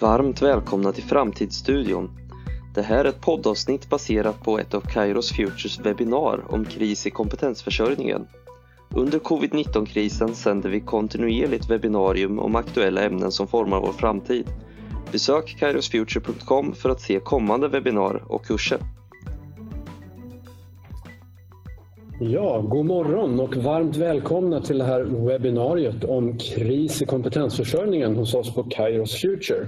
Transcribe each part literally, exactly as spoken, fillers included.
Varmt välkomna till Framtidsstudion. Det här är ett poddavsnitt baserat på ett av Kairos Futures webbinar om kris i kompetensförsörjningen. Under covid nitton-krisen sänder vi kontinuerligt webbinarium om aktuella ämnen som formar vår framtid. Besök kairos future punkt com för att se kommande webbinar och kurser. Ja, god morgon och varmt välkomna till det här webbinariet om kris i kompetensförsörjningen hos oss på Kairos Future.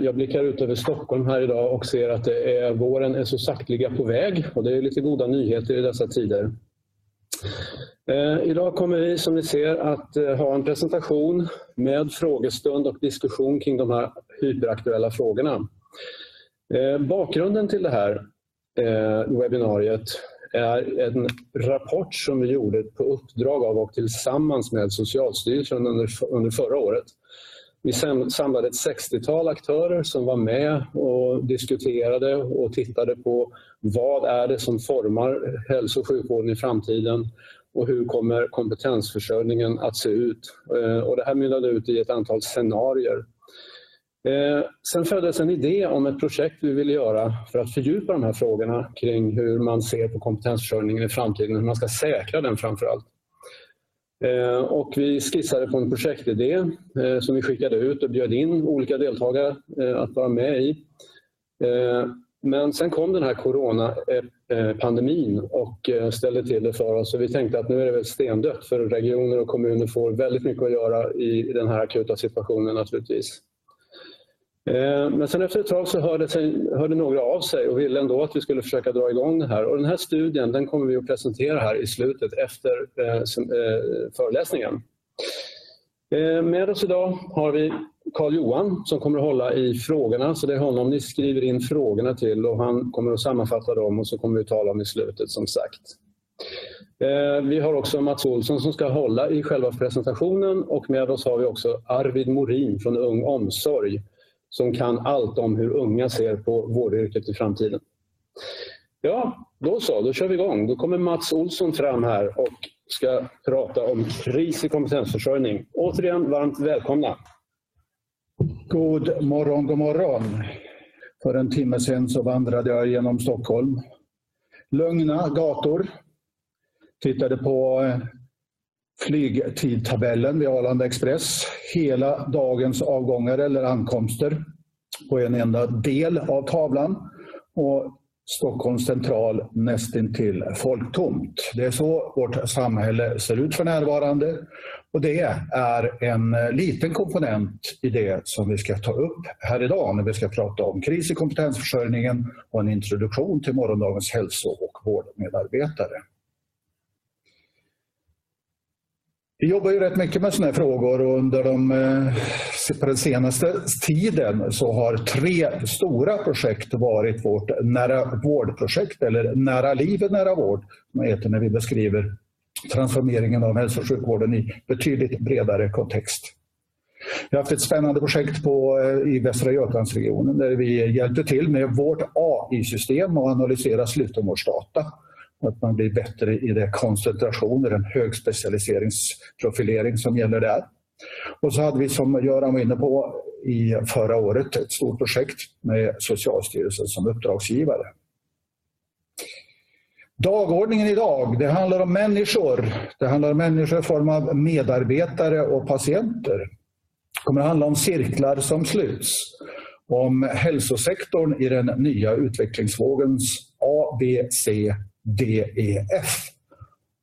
Jag blickar ut över Stockholm här idag och ser att det är, våren är så sakteliga på väg, och det är lite goda nyheter i dessa tider. Idag kommer vi som ni ser att ha en presentation med frågestund och diskussion kring de här hyperaktuella frågorna. Bakgrunden till det här webbinariet är en rapport som vi gjorde på uppdrag av och tillsammans med Socialstyrelsen under, under förra året. Vi samlade ett sextiotal aktörer som var med och diskuterade och tittade på vad är det som formar hälso- och sjukvården i framtiden och hur kommer kompetensförsörjningen att se ut. Och det här mynnade ut i ett antal scenarier. Sen föddes en idé om ett projekt vi ville göra för att fördjupa de här frågorna kring hur man ser på kompetensförsörjningen i framtiden, hur man ska säkra den framförallt. Och vi skissade på en projektidé som vi skickade ut och bjöd in olika deltagare att vara med i. Men sen kom den här coronapandemin och ställde till det för oss, och vi tänkte att nu är det väl stendött, för regioner och kommuner får väldigt mycket att göra i den här akuta situationen naturligtvis. Men sen efter ett tag så hörde, sig, hörde några av sig och ville ändå att vi skulle försöka dra igång det här. Och den här studien, den kommer vi att presentera här i slutet efter eh, föreläsningen. Eh, med oss idag har vi Carl Johan som kommer att hålla i frågorna. Så det är honom ni skriver in frågorna till, och han kommer att sammanfatta dem, och så kommer vi att tala om i slutet som sagt. Eh, vi har också Mats Olsson som ska hålla i själva presentationen, och med oss har vi också Arvid Morin från Ung Omsorg, som kan allt om hur unga ser på vårdyrket i framtiden. Ja, då så, då kör vi igång. Då kommer Mats Olsson fram här och ska prata om kris i kompetensförsörjning. Återigen, varmt välkomna. God morgon, god morgon. För en timme sedan så vandrade jag genom Stockholm. Lugna gator. Tittade på flygtidtabellen vid Arlanda Express. Hela dagens avgångar eller ankomster på en enda del av tavlan. Och Stockholms central nästintill folktomt. Det är så vårt samhälle ser ut för närvarande. Och det är en liten komponent i det som vi ska ta upp här idag när vi ska prata om kris i kompetensförsörjningen och en introduktion till morgondagens hälso- och vårdmedarbetare. Vi jobbar ju rätt mycket med såna här frågor, och under de, på den senaste tiden så har tre stora projekt varit vårt nära vårdprojekt, eller nära livet nära vård, som heter när vi beskriver transformeringen av hälso- och sjukvården i betydligt bredare kontext. Vi har haft ett spännande projekt på, i Västra Götalandsregionen, där vi hjälpte till med vårt A I-system och analysera slutenvårdsdata. Att man blir bättre i den koncentration och den högspecialiseringsprofilering som gäller där. Och så hade vi, som Göran var inne på, i förra året ett stort projekt med Socialstyrelsen som uppdragsgivare. Dagordningen idag, det handlar om människor. Det handlar om människor i form av medarbetare och patienter. Det kommer att handla om cirklar som sluts. Om hälsosektorn i den nya utvecklingsvågens A B C D E F.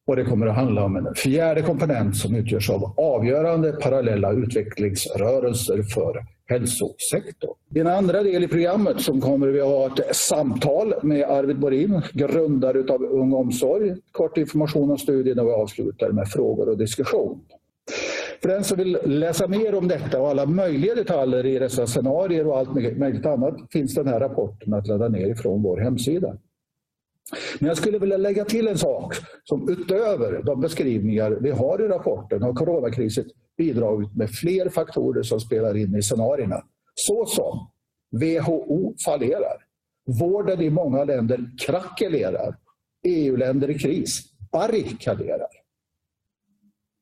Och det kommer att handla om en fjärde komponent som utgörs av avgörande parallella utvecklingsrörelser för hälsosektorn. I en andra del i programmet som kommer vi att ha ett samtal med Arvid Morin, grundare av Ung Omsorg. Kort information om studien, och vi avslutar med frågor och diskussion. För den som vill läsa mer om detta och alla möjliga detaljer i dessa scenarier och allt möjligt annat, finns den här rapporten att ladda ner ifrån vår hemsida. Men jag skulle vilja lägga till en sak som utöver de beskrivningar vi har i rapporten har coronakrisen bidragit med fler faktorer som spelar in i scenarierna. Så som W H O fallerar, vården i många länder krackelerar, E U-länder i kris barrikaderar.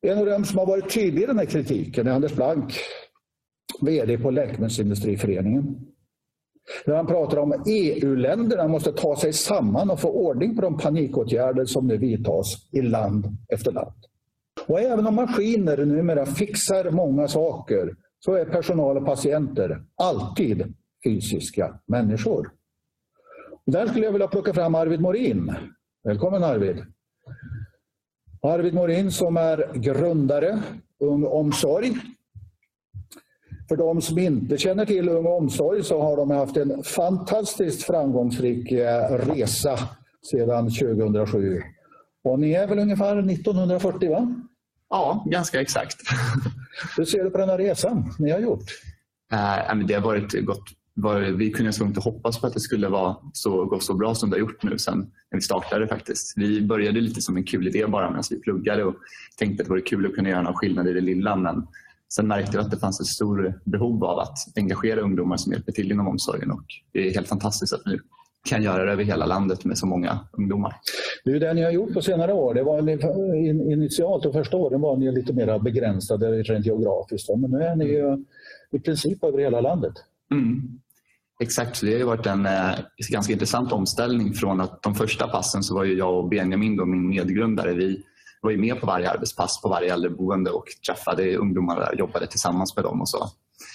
En av dem som har varit tydlig i den här kritiken är Anders Blank, vd på Läkemedelsindustriföreningen. När han pratar om att E U-länderna måste ta sig samman och få ordning på de panikåtgärder som nu vidtas i land efter land. Och även om maskiner numera fixar många saker så är personal och patienter alltid fysiska människor. Och där skulle jag vilja plocka fram Arvid Morin. Välkommen Arvid. Arvid Morin som är grundare Ung Omsorg. För de som inte känner till Ung Omsorg så har de haft en fantastiskt framgångsrik resa sedan tjugohundrasju. Och ni är väl ungefär nittonhundrafyrtio va? Ja, ganska exakt. Hur ser du på den här resan ni har gjort? Uh, det har varit gott. Vi kunde så inte hoppas på att det skulle vara så, gå så bra som det har gjort nu sen när vi startade faktiskt. Vi började lite som en kul idé bara medan vi pluggade och tänkte att det var kul att kunna göra någon skillnad i det lilla, men sen märkte vi att det fanns ett stort behov av att engagera ungdomar som hjälper till inom omsorgen, och det är helt fantastiskt att vi kan göra det över hela landet med så många ungdomar. Det är det ni har gjort på senare år. Det var initialt och första åren var ni lite mer begränsade rent geografiskt, men nu är ni ju i princip över hela landet. Mm. Exakt, det har ju varit en eh, ganska intressant omställning från att de första passen så var ju jag och Benjamin, då, min medgrundare, vi var ju med på varje arbetspass på varje äldreboende och träffade ungdomar där och jobbade tillsammans med dem och så.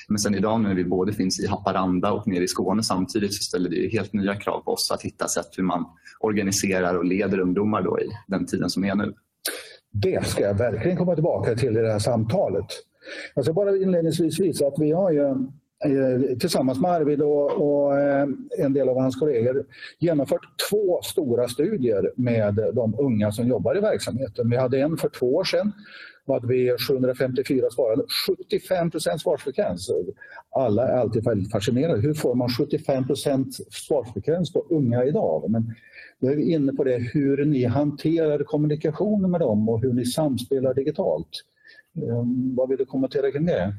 Men sen idag när vi både finns i Haparanda och nere i Skåne samtidigt så ställer det ju helt nya krav på oss att hitta sätt hur man organiserar och leder ungdomar då i den tiden som är nu. Det ska jag verkligen komma tillbaka till i det här samtalet. Jag ska bara inledningsvis visa att vi har ju tillsammans med Arvid och, och en del av hans kollegor genomfört två stora studier med de unga som jobbar i verksamheten. Vi hade en för två år sedan, då hade vi sjuhundrafemtiofyra svarande, sjuttiofem procent svarsfrekvens. Alla är alltid väldigt fascinerade. Hur får man sjuttiofem procent svarsfrekvens på unga idag? Men då är vi inne på det, hur ni hanterar kommunikationen med dem och hur ni samspelar digitalt. Vad vill du kommentera kring det?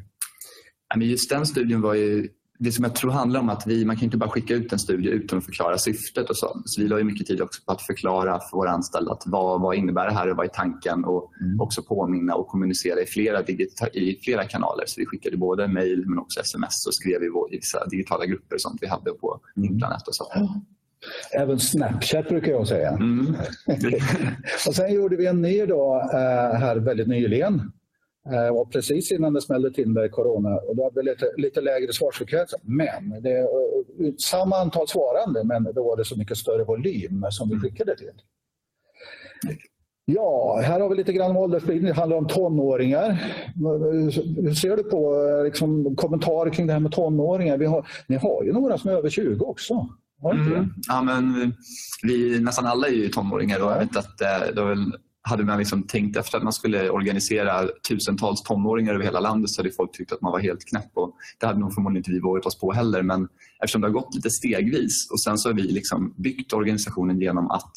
Just den studien var ju det som jag tror handlar om att vi, man kan inte bara skicka ut en studie utan att förklara syftet och så. Så vi la ju mycket tid också på att förklara för våra anställda att vad, vad innebär det här och vad är tanken, och mm. också påminna och kommunicera i flera, digita- i flera kanaler. Så vi skickade både mejl men också sms och skrev i, vår, i vissa digitala grupper som vi hade på internet och så. Mm. Även Snapchat brukar jag säga. Mm. Och sen gjorde vi en ny då här väldigt nyligen. Och precis innan det smällde till med corona, och då hade vi lite, lite lägre svarsfrekvens, men det samma antal svarande, men då var det så mycket större volym som vi skickade till. Ja, här har vi lite grann om åldersbildning, det handlar om tonåringar. Hur ser du på liksom, kommentarer kring det här med tonåringar? Vi har, ni har ju några som är över tjugo också. Mm. Ja, men vi, nästan alla är ju tonåringar, och jag vet att det väl hade man liksom tänkt efter att man skulle organisera tusentals tonåringar över hela landet så hade folk tyckt att man var helt knäpp, och det hade nog förmodligen inte vi vågat oss på heller, men eftersom det har gått lite stegvis och sen så har vi liksom byggt organisationen genom att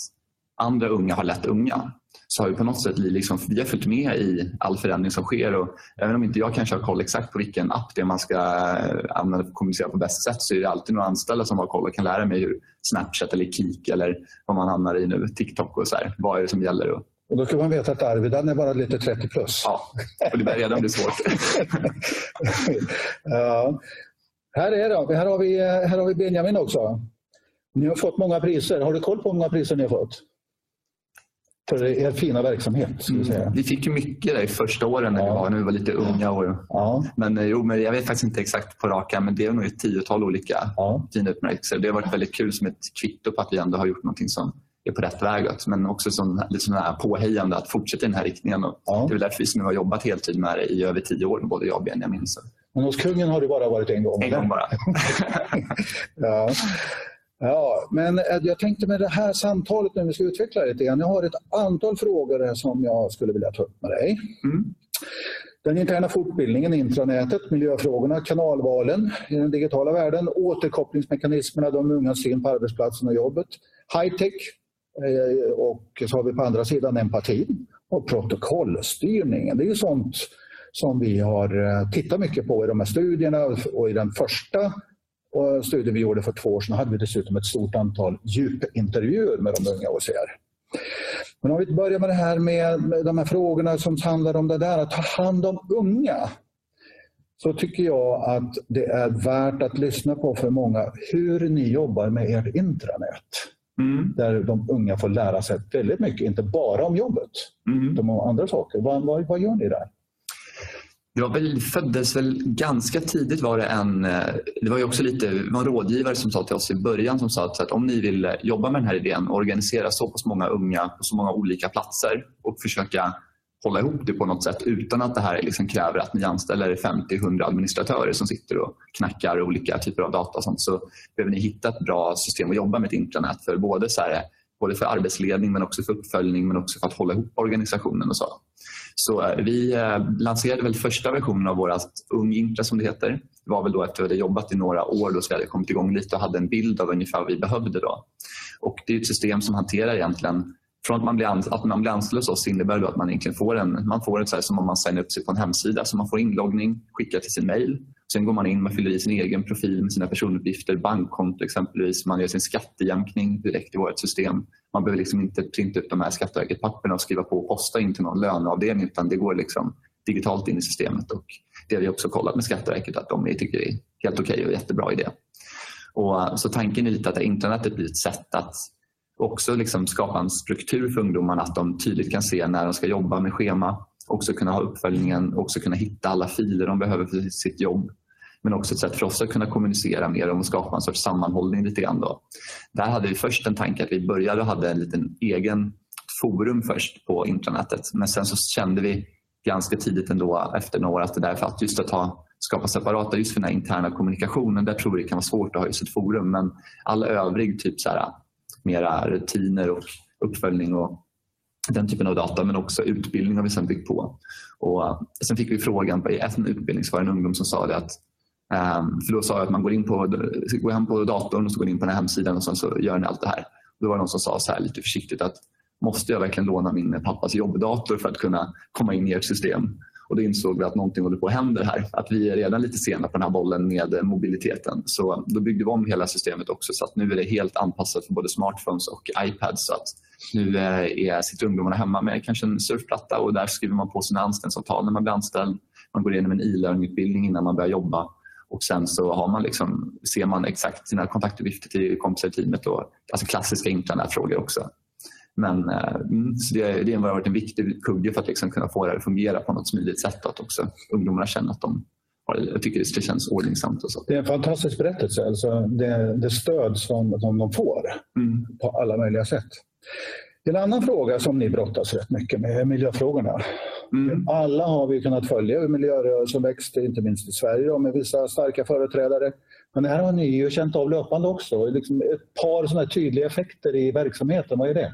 andra unga har lett unga, så har vi på något sätt liksom, vi har följt med i all förändring som sker, och även om inte jag kanske har koll exakt på vilken app det är man ska använda för att kommunicera på bäst sätt, så är det alltid några anställda som har koll och kan lära mig hur Snapchat eller Kik eller vad man hamnar i nu, TikTok och så här, vad är det som gäller. Och Och då kan man veta att Arvid är bara lite trettio plus. Ja, och det börjar redan bli svårt. Ja. Här är det. Här har vi, här har vi Benjamin också. Ni har fått många priser. Har du koll på hur många priser ni har fått? För er fina verksamhet. Ska vi säga. Mm, vi fick ju mycket där i första åren när ja. vi var, när vi var lite unga år. Ja. Men, jo, men jag vet faktiskt inte exakt på raka, men det är nog ett tiotal olika ja. fina utmärkelser. Det har varit väldigt kul som ett kvitto på att vi ändå har gjort någonting som är på rätt väg, men också som liksom här påhejande att fortsätta i den här riktningen. Och ja. Det är väl därför vi som har jobbat heltid med det i över tio år, både jag och Benjamin. Men hos kungen har du bara varit en gång? En gång bara. ja. ja, men jag tänkte med det här samtalet när vi ska utveckla lite grann. Jag har ett antal frågor som jag skulle vilja ta upp med dig. Mm. Den interna fortbildningen, intranätet, miljöfrågorna, kanalvalen i den digitala världen, återkopplingsmekanismerna, de unga syn på arbetsplatsen och jobbet, high-tech, och så har vi på andra sidan empatin och protokollstyrningen. Det är ju sånt som vi har tittat mycket på i de här studierna, och i den första studien vi gjorde för två år sedan hade vi dessutom ett stort antal djupintervjuer med de unga och ser. Men om vi börjar med det här med de här frågorna som handlar om det där att ta hand om unga, så tycker jag att det är värt att lyssna på för många hur ni jobbar med ert intranät. Mm. Där de unga får lära sig väldigt mycket, inte bara om jobbet, mm. utan om andra saker. Vad, vad, vad gör ni där? Det var väl, föddes väl ganska tidigt var det en, det var ju också lite, det var en rådgivare som sa till oss i början som sa att om ni vill jobba med den här idén och organisera så pass många unga på så många olika platser och försöka hålla ihop det på något sätt utan att det här liksom kräver att ni anställer femtio till hundra administratörer som sitter och knackar olika typer av data och sånt, så behöver ni hitta ett bra system att jobba med ett intranät för, både så här, både för arbetsledning men också för uppföljning men också för att hålla ihop organisationen och så. Så vi lanserade väl första versionen av vårt Ung Intra som det heter. Det var väl då efter att vi hade jobbat i några år då så vi hade kommit igång lite och hade en bild av ungefär vad vi behövde då. Och det är ett system som hanterar egentligen, från att man blir, ans- att man blir anställd hos oss innebär det att man egentligen får en, man får ett så här som om man signar upp sig på en hemsida, så man får inloggning, skickar till sin mail. Sen går man in, man fyller i sin egen profil med sina personuppgifter, bankkonto exempelvis. Man gör sin skattejämkning direkt i vårt system. Man behöver liksom inte printa ut de här Skatteverket-papperna och skriva på och posta in till någon löneavdelning, utan det går liksom digitalt in i systemet. Och det har vi också kollat med Skatteverket att de tycker det är helt okej okay och jättebra idé. Och så tanken är lite att internetet blir ett sätt att också liksom skapa en struktur för ungdomarna, att de tydligt kan se när de ska jobba med schema, också kunna ha uppföljningen, också kunna hitta alla filer de behöver för sitt jobb. Men också ett sätt för oss att kunna kommunicera mer om och skapa en sorts sammanhållning lite grann då. Där hade vi först en tanke att vi började och hade en liten egen forum först på intranätet. Men sen så kände vi ganska tidigt ändå efter några år att det där, för att just att ha, skapa separata just för den här interna kommunikationen, där tror jag det kan vara svårt att ha just ett forum. Men all övrig typ så här mera rutiner och uppföljning och den typen av data, men också utbildning har vi sen byggt på. Och sen fick vi frågan på en utbildning, så var det en ungdom som sa det att, för då sa jag att man går in på, går hem på datorn och så går in på den här hemsidan och sen så gör ni allt det här. Då var det någon som sa så här lite försiktigt att, måste jag verkligen låna min pappas jobbdator för att kunna komma in i ert system? Och då insåg vi att någonting håller på att hända här. Att vi är redan lite sena på den här bollen med mobiliteten. Så då byggde vi om hela systemet också, så att nu är det helt anpassat för både smartphones och iPads. Så att nu är, sitter ungdomarna hemma med kanske en surfplatta och där skriver man på sina anställningsavtal när man blir anställd. Man går igenom en e-learning-utbildning innan man börjar jobba. Och sen så har man liksom, ser man exakt sina kontaktuppgifter till kompisar i teamet. Och, alltså klassiska intranätfrågor också. Men så det, det har varit en viktig kugge för att liksom kunna få det att fungera på något smidigt sätt. Att också ungdomarna känner att de jag tycker det känns ordningsamt. Och så. Det är en fantastisk berättelse. Alltså det, det stöd som, som de får mm. på alla möjliga sätt. En annan fråga som ni brottas rätt mycket med är miljöfrågorna. Mm. Alla har vi kunnat följa hur miljörörelsen växt, inte minst i Sverige då, med vissa starka företrädare. Men det här har ni ju känt av löpande också. Liksom ett par sådana tydliga effekter i verksamheten, vad är det?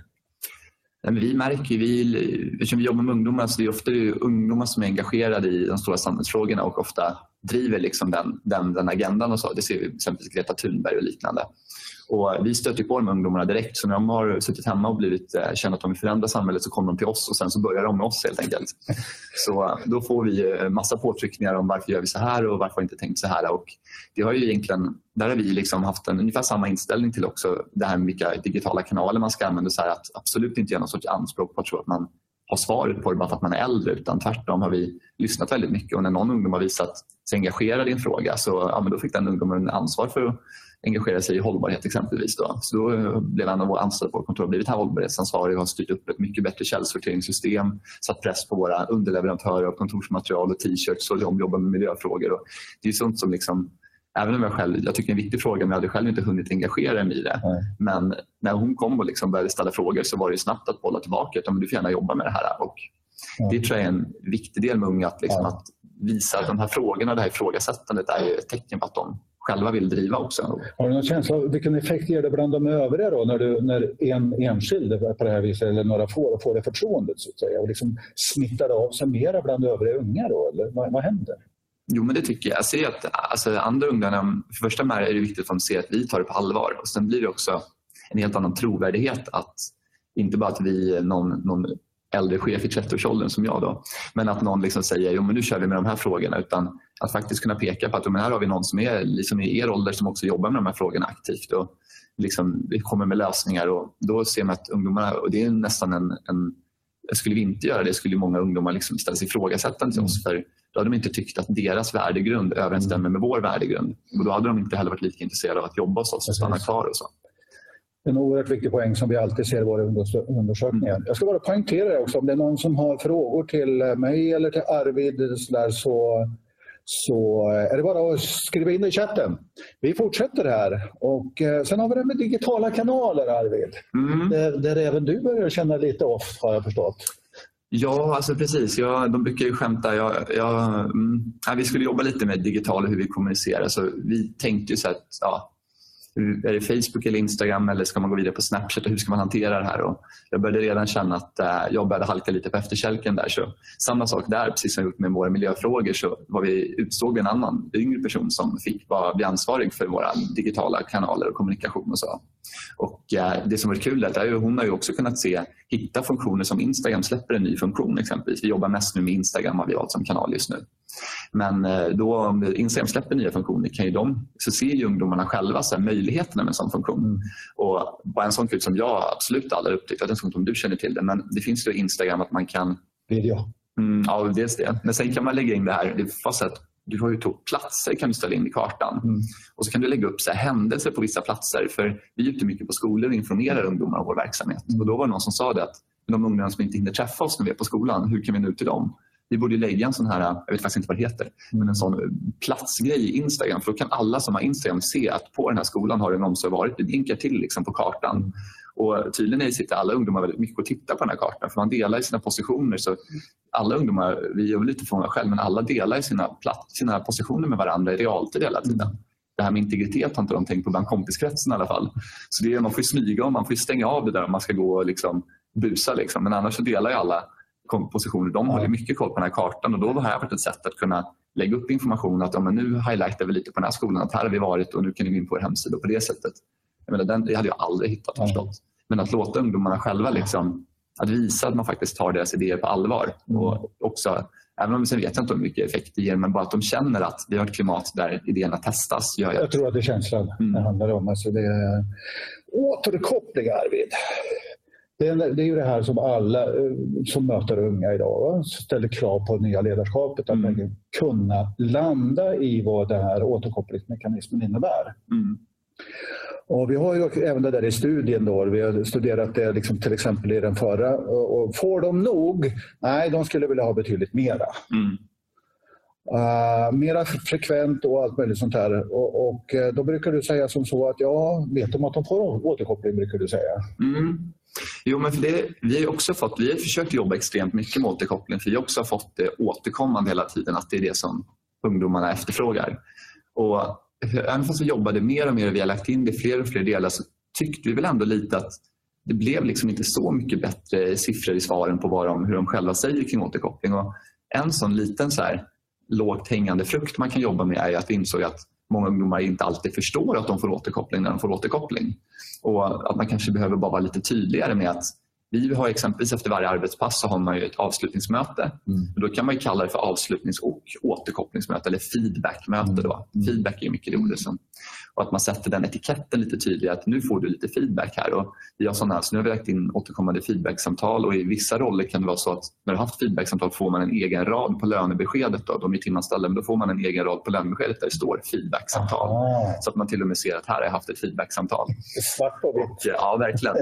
Ja, men vi märker, vi, eftersom vi jobbar med ungdomar, så det är ofta det är ungdomar som är engagerade i de stora samhällsfrågorna och ofta driver liksom den, den, den agendan. Och så. Det ser vi exempelvis Greta Thunberg och liknande. Och vi stöter på de ungdomarna direkt, så när de har suttit hemma och blivit, känner att de vill förändra samhället, så kommer de till oss och sen så börjar de med oss helt enkelt. Så då får vi massa påtryckningar om varför gör vi så här och varför har vi inte tänkt så här. Och det har ju egentligen, där har vi liksom haft en ungefär samma inställning till också det här med vilka digitala kanaler man ska använda. Så här att absolut inte göra någon sorts anspråk på att tro att man har svaret på det bara för att man är äldre, utan tvärtom har vi lyssnat väldigt mycket. Och när någon ungdom har visat sig engagerad i en fråga, så ja, men då fick den ungdomen ansvar för att engagera sig i hållbarhet exempelvis. Då. Så då blev en av våra anställda på vårt kontor blivit här hållbarhetsansvarig och har styrt upp ett mycket bättre källsorteringssystem, satt press på våra underleverantörer och kontorsmaterial och t-shirts och de jobbar med miljöfrågor. Och det är sånt som liksom, även om jag själv, jag tycker det är en viktig fråga, men jag hade själv inte hunnit engagera mig i det. Mm. Men när hon kom och liksom började ställa frågor, så var det snabbt att bolla tillbaka att du får gärna jobba med det här. Och mm. det tror jag är en viktig del med unga, att, liksom, mm. att visa att de här frågorna, det här ifrågasättandet är ju ett tecken på att de själva vill driva också. Har du någon känsla av vilken effekt ger det bland de övriga då, när, du, när en enskild på det här viset, eller några får, får det förtroendet så att säga, och liksom smittar av sig mera bland övriga unga då, eller vad, vad händer? Jo, men det tycker jag. Jag ser att alltså, andra ungdomar, för första med är det viktigt att de ser att vi tar det på allvar. Och sen blir det också en helt annan trovärdighet, att inte bara att vi någon, någon äldre chef i trettio-årsåldern som jag då, men att någon liksom säger, jo men nu kör vi med de här frågorna, utan att faktiskt kunna peka på att men här har vi någon som är liksom i er ålder som också jobbar med de här frågorna aktivt och liksom kommer med lösningar. Och då ser man att ungdomarna, och det är nästan en, en Skulle vi inte göra det skulle många ungdomar liksom ställa sig ifrågasättande till oss, för då hade de inte tyckt att deras värdegrund överensstämmer med vår värdegrund. Och då hade de inte heller varit lika intresserade av att jobba hos oss och stanna kvar och så. En oerhört viktig poäng som vi alltid ser i våra undersökningar. Mm. Jag ska bara poängtera det också. Om det är någon som har frågor till mig eller till Arvid så, där, så, så är det bara att skriva in i chatten. Vi fortsätter här. Och eh, sen har vi det med digitala kanaler, Arvid. Mm. Där, där även du börjar känna lite off, har jag förstått. Ja, alltså precis. Jag, de brukar ju skämta. Jag, jag, mm, vi skulle jobba lite med digital och hur vi kommunicerar. Så vi tänkte ju så att... Ja, är det Facebook eller Instagram eller ska man gå vidare på Snapchat och hur ska man hantera det här? Och jag började redan känna att jag började halka lite på efterkälken där. Så samma sak där, precis som jag gjort med våra miljöfrågor, så var vi, utsåg en annan yngre person som fick vara, bli ansvarig för våra digitala kanaler och kommunikation och så. Och det som var kul är att hon har ju också kunnat se, hitta funktioner som Instagram släpper en ny funktion exempelvis. Vi jobbar mest nu med Instagram, har vi valt som kanal just nu. Men då om Instagram släpper nya funktioner kan ju de, så ser ju ungdomarna själva så här, möjligheterna med en sån funktion. Mm. Och bara en sån kul som jag absolut aldrig upptäckt, att en sån som du känner till det, men det finns ju Instagram att man kan... Video. Mm, ja, dels det. Men sen kan man lägga in det här, fast att du har ju tog platser kan du ställa in i kartan. Mm. Och så kan du lägga upp så här, händelser på vissa platser, för vi är ute mycket på skolor och informerar ungdomar om vår verksamhet. Mm. Och då var det någon som sa det att de ungdomar som inte hinner träffa oss när vi är på skolan, hur kan vi nå ut till dem? Vi borde lägga en sån här, jag vet faktiskt inte vad det heter, men en sån platsgrej i Instagram. För då kan alla som har Instagram se att på den här skolan har det någon som varit. Det vinkar till liksom på kartan. Och tydligen är sitter alla ungdomar väldigt mycket och tittar på den här kartan. För man delar i sina positioner. Så alla ungdomar, vi är väl lite från själv, men alla delar i sina, plats, sina positioner med varandra i realtid hela tiden. Det här med integritet har inte de tänkt på bland kompiskretsen i alla fall. Så det är, man får smyga och man får stänga av det där om man ska gå och liksom busa. Liksom. Men annars så delar ju alla kompositioner. De har ju mycket koll på den här kartan, och då har det här varit ett sätt att kunna lägga upp information att ja, men nu highlightar vi lite på den här skolan, att här har vi varit och nu kan ni gå in på vår hemsida på det sättet. Jag menar, det hade jag aldrig hittat förstått. Men att låta ungdomarna själva liksom, att visa att man faktiskt tar deras idéer på allvar. Mm. Och också, även om vi sen vet jag inte hur mycket effekt det ger, men bara att de känner att vi har ett klimat där idéerna testas. Gör jag. jag tror att det är känslan mm. det handlar om. Alltså det är återkoppling, Arvid. Det är ju det här som alla som möter unga idag va? Ställer krav på nya ledarskapet. Att mm. kunna landa i vad den här återkopplingsmekanismen innebär. Mm. Och vi har ju även det där i studien. Då. Vi har studerat det liksom, till exempel i den förra. Och får de nog? Nej, de skulle vilja ha betydligt mera. Mm. Uh, mera frekvent och allt möjligt sånt här. Och, och då brukar du säga som så att ja, vet de att de får återkoppling brukar du säga. Mm. Jo, men för det, vi har också fått, vi har försökt jobba extremt mycket med återkoppling, för vi har också fått det återkommande hela tiden att det är det som ungdomarna efterfrågar. Och även fast vi jobbade mer och mer och vi har lagt in det fler och fler delar, så tyckte vi väl ändå lite att det blev liksom inte så mycket bättre siffror i svaren på vad de, hur de själva säger kring återkoppling. Och en sån liten så här lågt hängande frukt man kan jobba med är att vi insåg att många ungdomar inte alltid förstår att de får återkoppling när de får återkoppling. Och att man kanske behöver bara vara lite tydligare med att vi har exempelvis efter varje arbetspass så har man ju ett avslutningsmöte. Mm. Då kan man ju kalla det för avslutnings- och återkopplingsmöte eller feedbackmöte. Då. Mm. Feedback är ju mycket det ordet som. Och att man sätter den etiketten lite tydligare att nu får du lite feedback här. Och vi har sådana här, så nu har vi lagt in återkommande feedbacksamtal, och i vissa roller kan det vara så att när du har haft feedbacksamtal får man en egen rad på lönebeskedet. Då. De är timanställda, men då får man en egen rad på lönebeskedet där det står feedbacksamtal. Aha. Så att man till och med ser att här har jag haft ett feedbacksamtal. Svart på vitt. Ja, verkligen.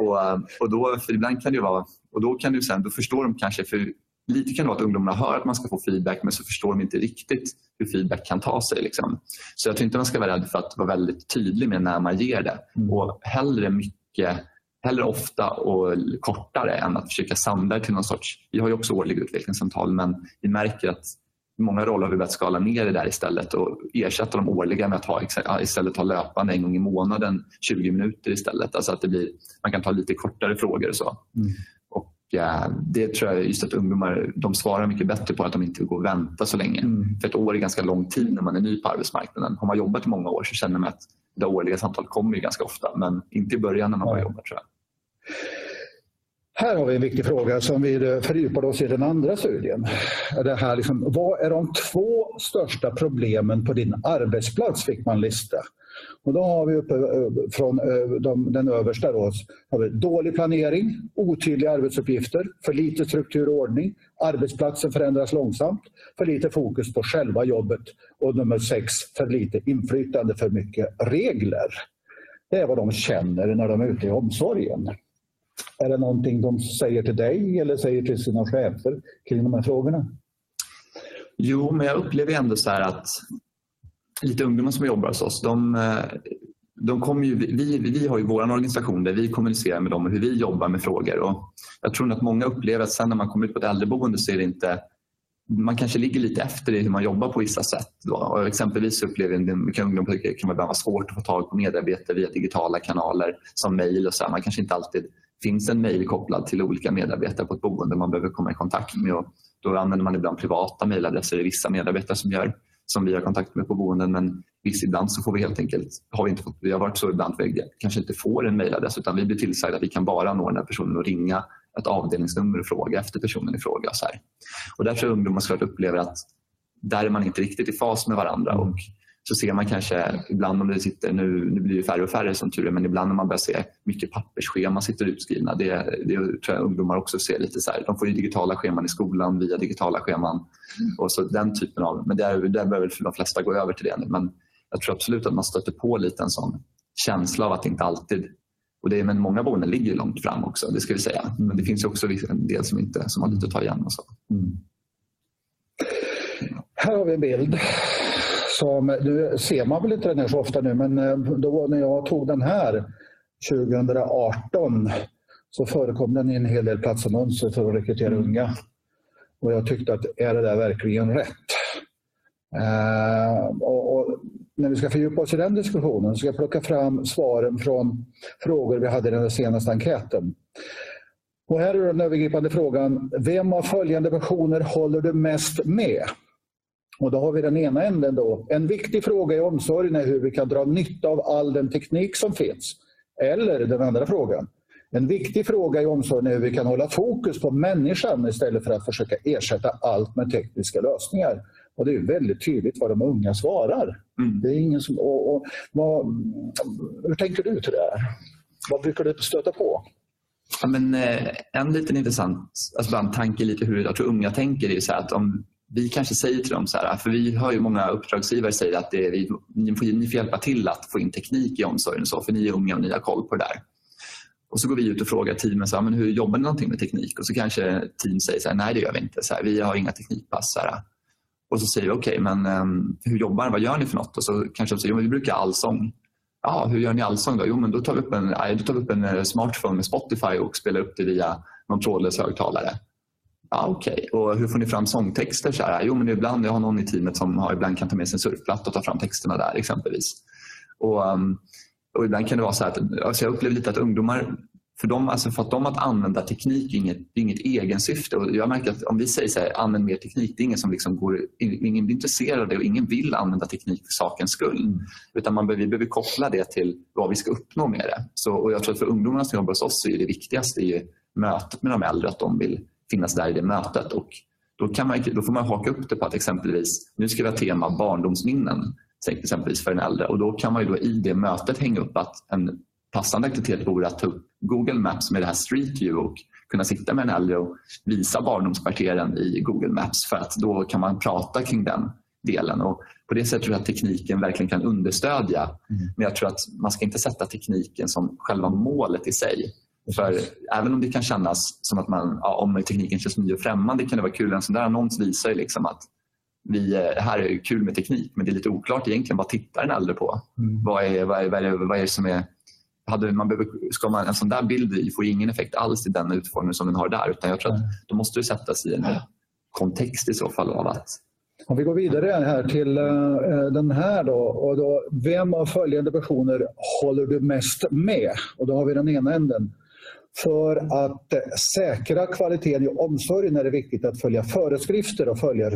Och, och då för ibland kan det ju vara, och då kan du sen, då förstår de kanske, för lite kan det vara att ungdomarna hör att man ska få feedback, men så förstår de inte riktigt hur feedback kan ta sig. Liksom. Så jag tror inte man ska vara rädd för att vara väldigt tydlig med när man ger det. Mm. Och hellre mycket, hellre ofta och kortare än att försöka samla till någon sorts, vi har ju också årliga utvecklingssamtal, men vi märker att i många roller har vi börjat skala ner det där istället och ersätta de årliga med att ha, istället ha löpande en gång i månaden, tjugo minuter istället. Alltså att det blir, man kan ta lite kortare frågor och så. Mm. Och ja, det tror jag just att ungdomar, de svarar mycket bättre på att de inte går och väntar så länge. Mm. För ett år är ganska lång tid när man är ny på arbetsmarknaden. Har man jobbat i många år så känner man att det årliga samtalet kommer ju ganska ofta, men inte i början när man har jobbat tror jag. Här har vi en viktig fråga som vi fördjupade oss i den andra studien. Det här liksom, vad är de två största problemen på din arbetsplats, fick man lista. Och då har vi uppe från de, den översta då, har vi dålig planering, otydliga arbetsuppgifter, för lite struktur och ordning, arbetsplatsen förändras långsamt, för lite fokus på själva jobbet och nummer sex, för lite inflytande, för mycket regler. Det är vad de känner när de är ute i omsorgen. Är det någonting de säger till dig eller säger till sina chefer kring de här frågorna? Jo, men jag upplever ändå så här att lite ungdomar som jobbar hos oss, de, de kommer ju, vi, vi har ju vår organisation där vi kommunicerar med dem och hur vi jobbar med frågor. Och jag tror att många upplever att sen när man kommer ut på ett äldreboende så är det inte, man kanske ligger lite efter i hur man jobbar på vissa sätt. Då. Och exempelvis upplever jag att mycket ungdomar tycker det kan vara svårt att få tag på medarbetare via digitala kanaler som mejl och så här. Man kanske inte alltid finns en mejl kopplad till olika medarbetare på ett boende man behöver komma i kontakt med. Och då använder man ibland privata mejladresser, vissa medarbetare som gör, som vi har kontakt med på boenden, men visst ibland så får vi helt enkelt, har vi inte fått, vi har varit så ibland vi kanske inte får en mejladress utan vi blir tillsagda att vi kan bara nå den här personen och ringa ett avdelningsnummer och fråga efter personen i fråga. Och, så här. och där tror jag ungdomar såklart upplever att där är man inte riktigt i fas med varandra, och så ser man kanske ibland om det sitter, nu, nu blir det färre och färre som tur är, men ibland när man börjar se mycket pappersscheman sitter utskrivna, det, det tror jag ungdomar också ser lite så här. De får ju digitala scheman i skolan via digitala scheman och så den typen av, men där, där börjar väl de flesta gå över till det nu. Men jag tror absolut att man stöter på lite en sån känsla av att inte alltid, och det är, men många boenden ligger långt fram också, det ska vi säga. Men det finns ju också en del som, inte, som har lite att ta igen och så. Mm. Här har vi en bild. Som, nu ser man väl inte den här så ofta nu, men då när jag tog den här tjugo arton så förekom den i en hel del platsannonser för att rekrytera unga. Och jag tyckte att är det där verkligen rätt? Eh, och, och när vi ska fördjupa oss i den diskussionen ska jag plocka fram svaren från frågor vi hade i den senaste enkäten. Och här är den övergripande frågan, vem av följande personer håller du mest med? Och då har vi den ena änden då. En viktig fråga i omsorgen är hur vi kan dra nytta av all den teknik som finns. Eller den andra frågan. En viktig fråga i omsorgen är hur vi kan hålla fokus på människan istället för att försöka ersätta allt med tekniska lösningar. Och det är ju väldigt tydligt vad de unga svarar. Mm. Det är ingen som, och, och, vad, hur tänker du till det här? Vad brukar du stöta på? Ja, men, eh, en liten intressant alltså, en tanke lite hur jag tror unga tänker är ju så här att om vi kanske säger till dem så här, för vi har ju många uppdragsgivare säger att det är, vi, ni, får, ni får hjälpa till att få in teknik i omsorgen så, för ni är unga och ni har koll på det där. Och så går vi ut och frågar teamen så här, men hur jobbar ni någonting med teknik? Och så kanske team säger så här, nej det gör vi inte, så här, vi har inga teknikpass. Så här. Och så säger vi okej, okay, men um, hur jobbar ni, vad gör ni för något? Och så kanske de säger, jo, men vi brukar allsång. Ja, hur gör ni allsång då? Jo, men då tar vi upp en, då tar vi upp en smartphone med Spotify och spelar upp det via någon trådlös högtalare. Ja, okej. Okay. Och hur får ni fram sångtexter? Så här? Jo, men ibland jag har någon i teamet som har, ibland kan ta med sin surfplatta och ta fram texterna där exempelvis. Och, och ibland kan det vara så här att alltså jag upplever lite att ungdomar, för, dem, alltså för att de att använda teknik är inget, inget egensyfte. Och jag märker att om vi säger så här, använd mer teknik, det är ingen som liksom går, ingen blir intresserad av det och ingen vill använda teknik för sakens skull. Utan man behöver, vi behöver koppla det till vad vi ska uppnå med det. Så, och jag tror att för ungdomarna som jobbar hos oss så är det viktigaste i mötet med de äldre att de vill finnas där i det mötet, och då, kan man, då får man haka upp det på att exempelvis nu ska vi ha tema barndomsminnen exempelvis för en äldre, och då kan man ju då i det mötet hänga upp att en passande aktivitet vore att ta upp Google Maps med det här Street View och kunna sitta med en äldre och visa barndomskvarteren i Google Maps, för att då kan man prata kring den delen, och på det sättet tror jag att tekniken verkligen kan understödja. Mm. Men jag tror att man ska inte sätta tekniken som själva målet i sig. För även om det kan kännas som att man, ja, om tekniken känns ny och främmande kan det vara kul. En sån där annons visar ju liksom att vi, här är kul med teknik, men det är lite oklart egentligen vad tittaren äldre på. Mm. Vad, är, vad, är, vad, är, vad är det som är... Hade man behöver, ska man, en sån där bild får ingen effekt alls i den utformning som den har där. Utan jag tror att då måste det sättas i en kontext i så fall av att... Om vi går vidare här till den här då, och då, vem av följande personer håller du mest med? Och då har vi den ena änden. För att säkra kvaliteten i omsorgen är det viktigt att följa föreskrifter och följa,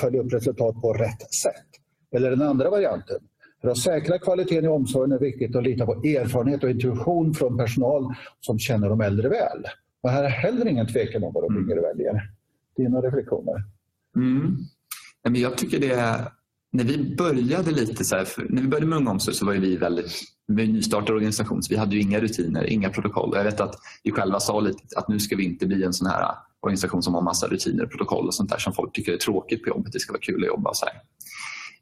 följa upp resultat på rätt sätt. Eller den andra varianten. För att säkra kvaliteten i omsorgen är det viktigt att lita på erfarenhet och intuition från personal som känner de äldre väl. Och här är heller ingen tvekan om vad de yngre väljer. Dina reflektioner? Mm. Jag tycker det är... När vi började lite så här, när vi började med Ung Omsorg så var ju vi väldigt, vi nystartade organisation, så vi hade ju inga rutiner, inga protokoll. Jag vet att vi själva sa lite att nu ska vi inte bli en sån här organisation som har massa rutiner, protokoll och sånt där som folk tycker är tråkigt på jobbet. Det ska vara kul att jobba och så här.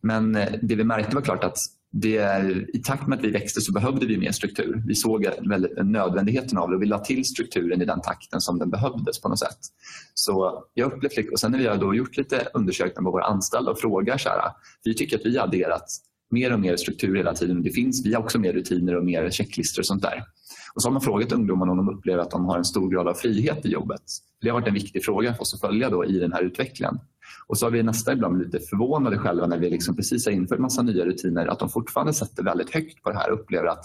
Men det vi märkte var klart att det är, i takt med att vi växte så behövde vi mer struktur. Vi såg väldigt nödvändigheten av det och vi la till strukturen i den takten som den behövdes på något sätt. Så jag upplevde, och sen när vi har då gjort lite undersökningar med våra anställda och frågar så här, vi tycker att vi har adderat mer och mer struktur hela tiden. Det finns, vi har också mer rutiner och mer checklistor och sånt där. Och så har man frågat ungdomarna om de upplever att de har en stor grad av frihet i jobbet. Det har varit en viktig fråga för oss att följa då i den här utvecklingen. Och så har vi nästan ibland lite förvånade själva när vi liksom precis har infört massa nya rutiner, att de fortfarande sätter väldigt högt på det här och upplever att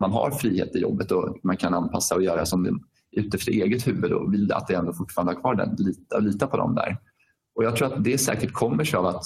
man har frihet i jobbet och man kan anpassa och göra som de, utifrån eget huvud, och vill att det ändå fortfarande har kvar den, lita, lita på dem där. Och jag tror att det säkert kommer sig av att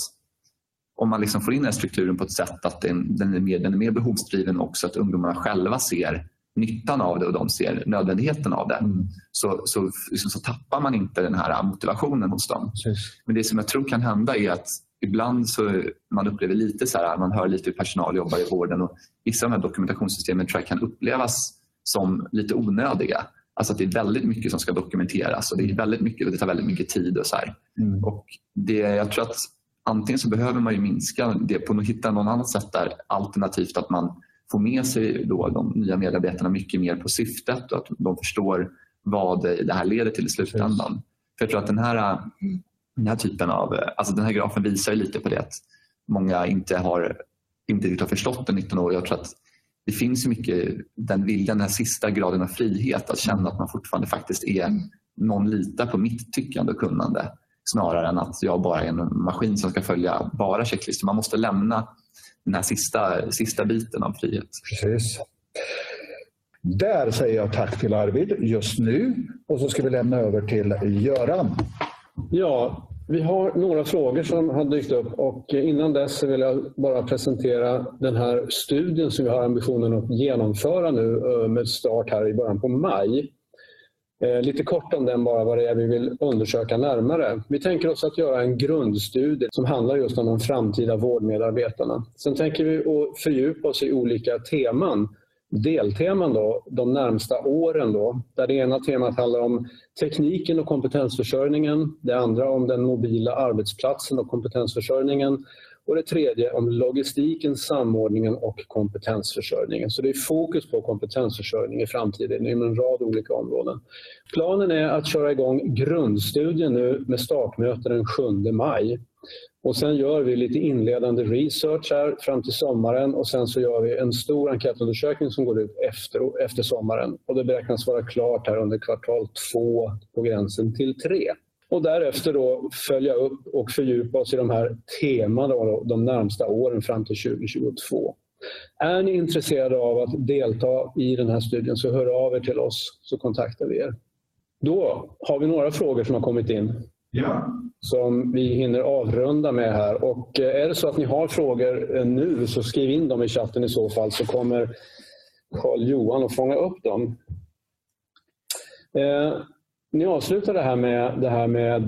om man liksom får in den här strukturen på ett sätt att den, den, är mer, den är mer behovsdriven också, att ungdomarna själva ser nyttan av det och de ser nödvändigheten av det. Mm. Så, så, så tappar man inte den här motivationen hos dem. Precis. Men det som jag tror kan hända är att ibland så man upplever lite så här, man hör lite hur personal jobbar i vården, och vissa av de här dokumentationssystemen tror jag kan upplevas som lite onödiga. Alltså att det är väldigt mycket som ska dokumenteras och det är väldigt mycket och det tar väldigt mycket tid och så här. Mm. Och det, jag tror att antingen så behöver man ju minska det på att hitta någon annan sätt där, alternativt att man få med sig då de nya medarbetarna mycket mer på syftet och att de förstår vad det här leder till i slutändan. Yes. För jag tror att den här, den här typen av, alltså den här grafen visar lite på det att många inte har, inte riktigt har förstått den nitton år. Jag tror att det finns mycket den viljan, den här sista graden av frihet, att känna att man fortfarande faktiskt är någon, litar på mitt tyckande och kunnande, snarare än att jag bara är en maskin som ska följa bara checklistor. Man måste lämna den här sista, sista biten av frihet. Precis. Där säger jag tack till Arvid just nu. Och så ska vi lämna över till Göran. Ja, vi har några frågor som har dykt upp. Och innan dess vill jag bara presentera den här studien som vi har ambitionen att genomföra nu med start här i början på maj. Lite kort om den bara, vad det är vi vill undersöka närmare. Vi tänker oss att göra en grundstudie som handlar just om de framtida vårdmedarbetarna. Sen tänker vi att fördjupa oss i olika teman, delteman då, de närmsta åren då. Där det ena temat handlar om tekniken och kompetensförsörjningen, det andra om den mobila arbetsplatsen och kompetensförsörjningen, och det tredje om logistiken, samordningen och kompetensförsörjningen. Så det är fokus på kompetensförsörjning i framtiden inom en rad olika områden. Planen är att köra igång grundstudien nu med startmöte den sjunde maj. Och sen gör vi lite inledande research här fram till sommaren, och sen så gör vi en stor enkätundersökning som går ut efter, efter sommaren. Och det beräknas vara klart här under kvartal två, på gränsen till tre. Och därefter då följa upp och fördjupa oss i de här teman då, de närmsta åren fram till tjugo tjugotvå. Är ni intresserade av att delta i den här studien, så hör av er till oss, så kontaktar vi er. Då har vi några frågor som har kommit in, ja, som vi hinner avrunda med här. Och är det så att ni har frågor nu, så skriv in dem i chatten i så fall, så kommer Carl Johan att fånga upp dem. Eh, Ni avslutar det här med, det här med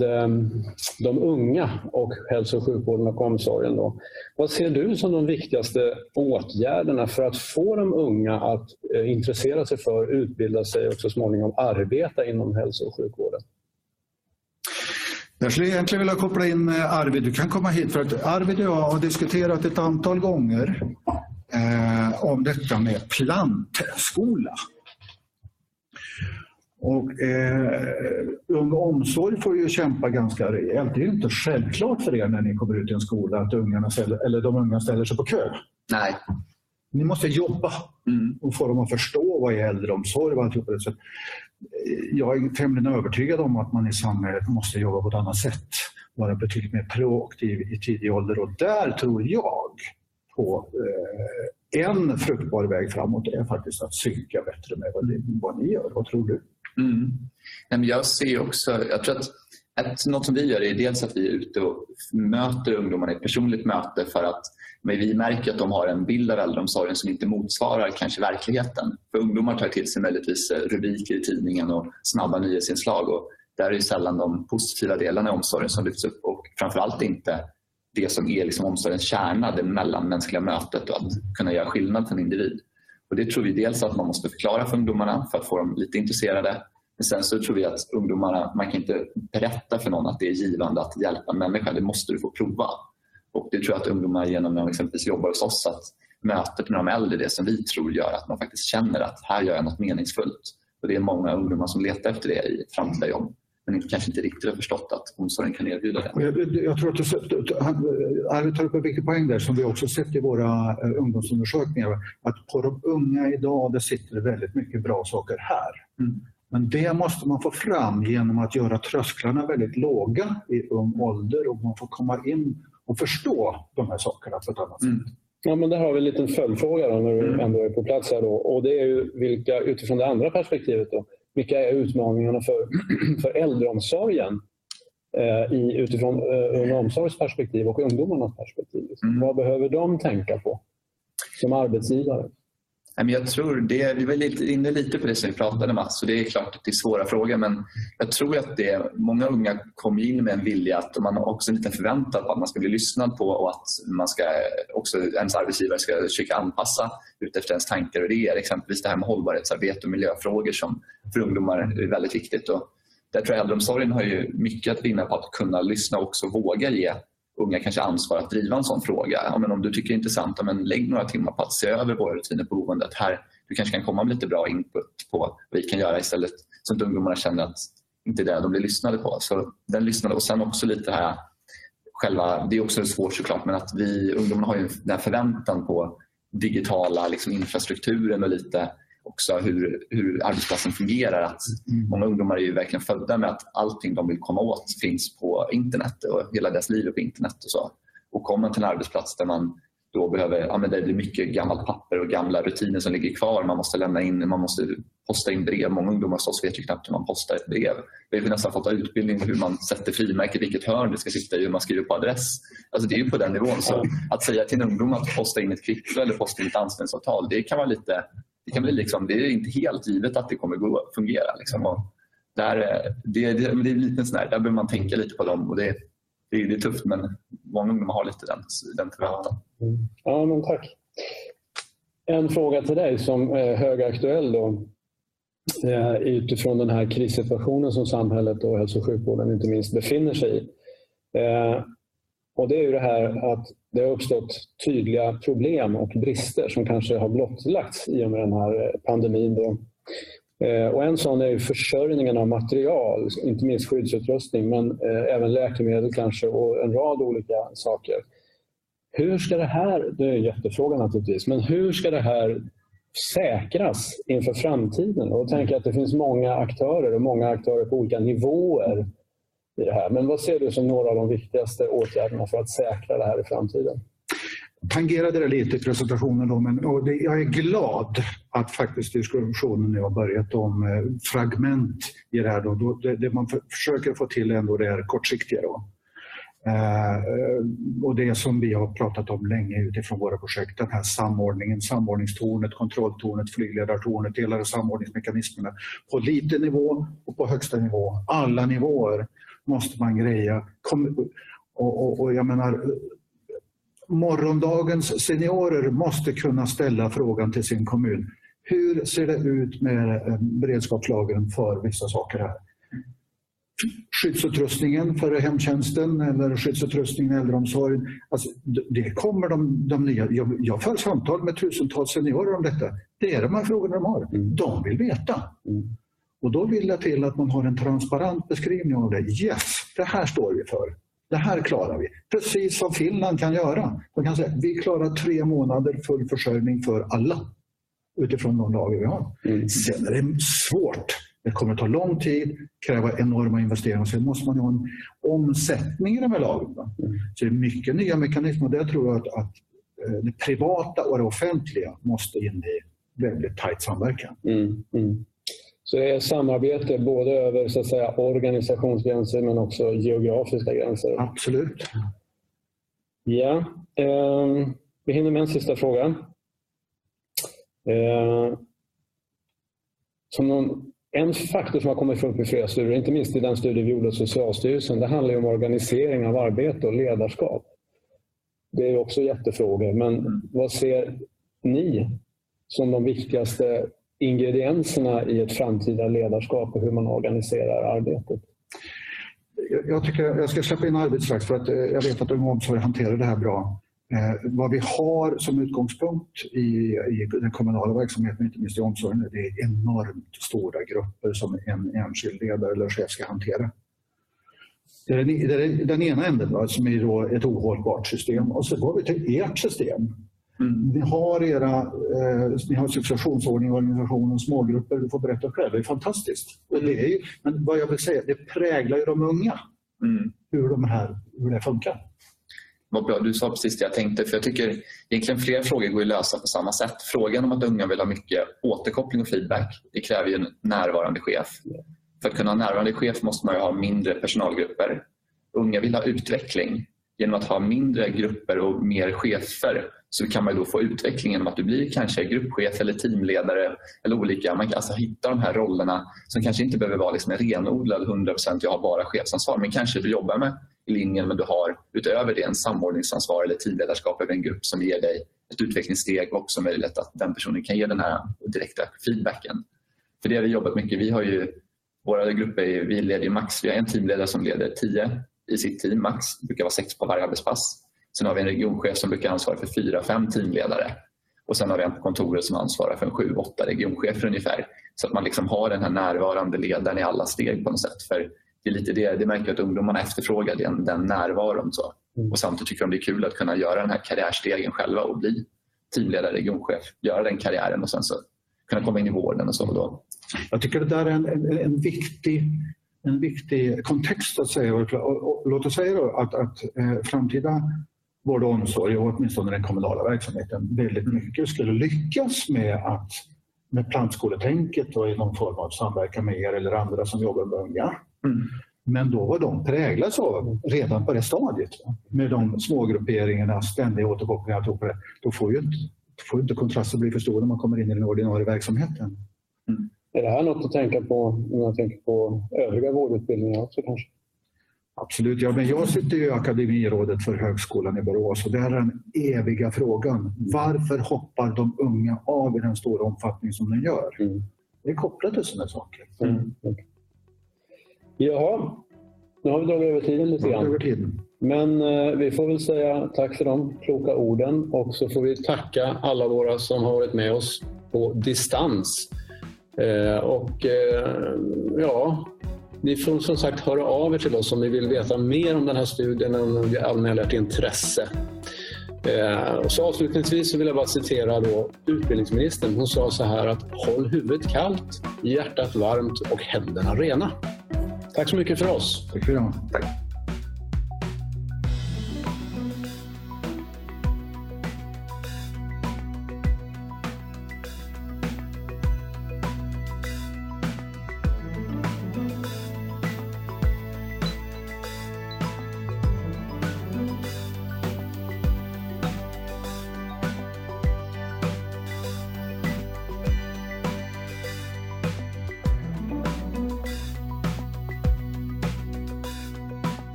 de unga och hälso- och sjukvården och omsorgen då. Vad ser du som de viktigaste åtgärderna för att få de unga att intressera sig för, utbilda sig och så småningom arbeta inom hälso- och sjukvården? Jag skulle egentligen vilja koppla in Arvid. Du kan komma hit, för att Arvid och jag har diskuterat ett antal gånger eh, om detta med plantskola. Och eh, Ung Omsorg får ju kämpa ganska rejält. Det är ju inte självklart för er när ni kommer ut i en skola att ungarna ställer, eller de unga ställer sig på kö. Nej. Ni måste jobba mm. och få dem att förstå vad är äldreomsorg och allt det där. Jag är tämligen övertygad om att man i samhället måste jobba på ett annat sätt. Vara betydligt mer proaktiv i tidig ålder, och där tror jag på... Eh, En fruktbar väg framåt är faktiskt att synka bättre med vad, det, vad ni gör. Vad tror du? Mm. Jag ser också, jag tror att Ett, något som vi gör är dels att vi är ute och möter ungdomarna i ett personligt möte, för att men vi märker att de har en bild av äldreomsorgen som inte motsvarar kanske verkligheten. För ungdomar tar till sig möjligtvis rubriker i tidningen och snabba nyhetsinslag, och där är ju sällan de positiva delarna i omsorgen som lyfts upp, och framförallt inte det som är liksom omsorgens kärna, det mellanmänskliga mötet och att kunna göra skillnad för en individ. Och det tror vi dels att man måste förklara för ungdomarna för att få dem lite intresserade. Men sen så tror vi att ungdomarna, man kan inte berätta för någon att det är givande att hjälpa en människa, det måste du få prova. Och det tror jag att ungdomar genom när de exempelvis jobbar hos oss, att mötet med de äldre, det som vi tror gör att man faktiskt känner att här gör jag något meningsfullt. Och det är många ungdomar som letar efter det i ett framtida jobb, men kanske inte riktigt har förstått att omsorgen kan erbjuda det. Jag, jag tror att du, Arvid tar upp en viktig poäng där som vi också sett i våra ungdomsundersökningar, att på de unga idag, det sitter väldigt mycket bra saker här. Mm. Men det måste man få fram genom att göra trösklarna väldigt låga i ung ålder, och man får komma in och förstå de här sakerna på ett annat sätt. Mm. Ja, men där har vi en liten följdfråga då, när vi ändå är på plats här då. Och det är ju vilka, utifrån det andra perspektivet då, vilka är utmaningarna för, för äldreomsorgen eh, i, utifrån eh, ung omsorgs perspektiv och ungdomarnas perspektiv? Mm. Vad behöver de tänka på som arbetsgivare? Jag tror det, vi var lite, inne lite på det som vi pratade, Mats, så det är klart att det är svåra frågor, men jag tror att det, många unga kommer in med en vilja att, och man har också en liten förväntan på att man ska bli lyssnad på, och att man ska, också ens arbetsgivare ska försöka anpassa utefter ens tankar och idéer. Exempelvis det här med hållbarhetsarbete och miljöfrågor som för ungdomar är väldigt viktigt, och där tror jag äldreomsorgen har ju mycket att vinna på att kunna lyssna och också våga ge unga kanske ansvar att driva en sån fråga. Ja, men om du tycker det är intressant, ja, men lägg några timmar på att se över våra rutiner på boendet. Här, du kanske kan komma med lite bra input på vad vi kan göra istället, så att ungdomarna känner att inte det de blir lyssnade på. Så den lyssnade, och sen också lite här själva, det är också svårt såklart, men att vi ungdomarna har ju den förväntan på digitala liksom, infrastrukturen och lite också hur, hur arbetsplatsen fungerar, att många ungdomar är ju verkligen födda med att allting de vill komma åt finns på internet, och hela deras liv är på internet och så. Och kommer till en arbetsplats där man då behöver, ja men det blir mycket gammalt papper och gamla rutiner som ligger kvar, man måste lämna in, man måste posta in brev, många ungdomar så vet ju knappt hur man postar ett brev. Vi har nästan fått utbildning hur man sätter frimärke, vilket hörn det ska sitta i, hur man skriver på adress. Alltså det är ju på den nivån, så att säga till en ungdom att posta in ett kvitto eller posta in ett anställningsavtal, det kan vara lite... Det, kan bli liksom, det är inte helt givet att det kommer gå att fungera. Liksom. Och där, det, det, det är lite sån här, där behöver man tänka lite på dem. Och det, det, det är tufft, men många ungdomar har lite den, den förväntan. Mm. Ja, men tack. En fråga till dig som är högaktuell då, utifrån den här krissituationen som samhället och hälso- och sjukvården inte minst befinner sig i. Och det är ju det här att det har uppstått tydliga problem och brister som kanske har blottlagts i och med den här pandemin då. Och en sån är ju försörjningen av material, inte minst skyddsutrustning, men även läkemedel kanske och en rad olika saker. Hur ska det här, det är en jättefråga naturligtvis, men hur ska det här säkras inför framtiden? Och jag tänker att det finns många aktörer och många aktörer på olika nivåer i det här. Men vad ser du som några av de viktigaste åtgärderna för att säkra det här i framtiden? Tangerade det lite i presentationen då, men och det, jag är glad att faktiskt diskussionen nu har börjat om eh, fragment i det här. Då, då, det, det man för, försöker få till ändå det är kortsiktiga då. Eh, och det som vi har pratat om länge utifrån våra projekt, den här samordningen, samordningstornet, kontrolltornet, flygledartornet, delade samordningsmekanismerna på liten nivå och på högsta nivå, alla nivåer. Måste man greja. Kom, och, och, och jag menar, morgondagens seniorer måste kunna ställa frågan till sin kommun. Hur ser det ut med beredskapslagren för vissa saker här? Skyddsutrustningen för hemtjänsten eller skyddsutrustningen i äldreomsorgen. Alltså, det kommer de, de nya. Jag, jag för samtal med tusentals seniorer om detta. Det är de här frågorna de har. De vill veta. Och då vill jag till att man har en transparent beskrivning av det. Yes, det här står vi för. Det här klarar vi. Precis som Finland kan göra. De kan säga vi klarar tre månader full försörjning för alla. Utifrån de lagar vi har. Mm. Sen är det svårt. Det kommer ta lång tid. Kräva enorma investeringar. Sen måste man ha en omsättning i de här lagarna. Mm. Så det är mycket nya mekanismer. Där tror jag att, att det privata och det offentliga måste in i väldigt tajt samverkan. Mm. Mm. Så det är samarbete både över, så att säga, organisationsgränser men också geografiska gränser. Absolut. Ja, eh, vi hinner med en sista fråga. Eh, som någon, en faktor som har kommit fram i flera studier, inte minst i den studie vi gjorde åt Socialstyrelsen, det handlar ju om organisering av arbete och ledarskap. Det är också jättefrågor, men vad ser ni som de viktigaste ingredienserna i ett framtida ledarskap och hur man organiserar arbetet? Jag tycker jag ska släppa in Arvid strax, för att jag vet att Ung Omsorg hanterar det här bra. Eh, vad vi har som utgångspunkt i, i den kommunala verksamheten, inte minst i omsorgen, det är enormt stora grupper som en enskild ledare eller chef ska hantera. Det är den, det är den ena änden, va, som är då ett ohållbart system. Och så går vi till ert system. Mm. Ni har era eh, ni har successionsordning, organisation och smågrupper. Du får berätta själv. Det är fantastiskt. Mm. Det är ju, men vad jag vill säga, det präglar ju de unga. Mm. Hur de här, hur det funkar. Vad bra, du sa precis det jag tänkte. För jag tycker egentligen flera frågor går att lösa på samma sätt. Frågan om att unga vill ha mycket återkoppling och feedback, det kräver ju en närvarande chef. För att kunna ha närvarande chef måste man ju ha mindre personalgrupper. Unga vill ha utveckling. Genom att ha mindre grupper och mer chefer så kan man ju då få utveckling genom att du blir kanske gruppchef eller teamledare eller olika. Man kan alltså hitta de här rollerna som kanske inte behöver vara liksom en renodlad hundra procent jag har bara chefsansvar, men kanske du jobbar med i linjen, men du har utöver det en samordningsansvar eller teamledarskap över en grupp som ger dig ett utvecklingssteg och också möjlighet att den personen kan ge den här direkta feedbacken. För det har vi jobbat mycket. Vi har ju våra grupper, vi leder max, vi har en teamledare som leder tio i sitt team max, det brukar vara sex på varje arbetspass. Sen har vi en regionchef som brukar ansvara för fyra, fem teamledare. Och sen har vi en på kontoret som ansvarar för en sju, åtta regionchefer ungefär. Så att man liksom har den här närvarande ledaren i alla steg på något sätt. För det är lite det, det märker jag att ungdomarna efterfrågar, den, den närvaron. Så. Och samtidigt tycker de det är kul att kunna göra den här karriärstegen själva och bli teamledare, regionchef. Göra den karriären och sen så kunna komma in i vården och så. Och då. Jag tycker det där är en, en, en viktig... en viktig kontext att säga. Och, och, och, låt oss säga då att, att eh, framtida vård och omsorg, och åtminstone den kommunala verksamheten, väldigt mycket skulle lyckas med att med plantskoletänket och i någon form av samverkan med er eller andra som jobbar med unga. Mm. Men då var de präglas av redan på det stadiet. Va? Med de smågrupperingarna, ständiga återkopplingar, då får ju inte, får inte kontraster bli för stora när man kommer in i den ordinarie verksamheten. Mm. Är det här något att tänka på när jag tänker på övriga vårdutbildningar också kanske? Absolut, ja, men jag sitter ju i Akademirådet för högskolan i Borås och det är den eviga frågan. Varför hoppar de unga av i den stora omfattning som de gör? Mm. Det är kopplat till sådana saker. Mm. Okay. Jaha, nu har vi dragit över tiden lite grann. Över tiden. Men eh, vi får väl säga tack för de kloka orden och så får vi tacka alla våra som har varit med oss på distans. Eh, och eh, ja, ni får som sagt höra av er till oss om ni vill veta mer om den här studien än om vi anmäler ett intresse. Eh, och så avslutningsvis så vill jag bara citera då utbildningsministern. Hon sa så här att håll huvudet kallt, hjärtat varmt och händerna rena. Tack så mycket för oss. Tack för idag. Tack.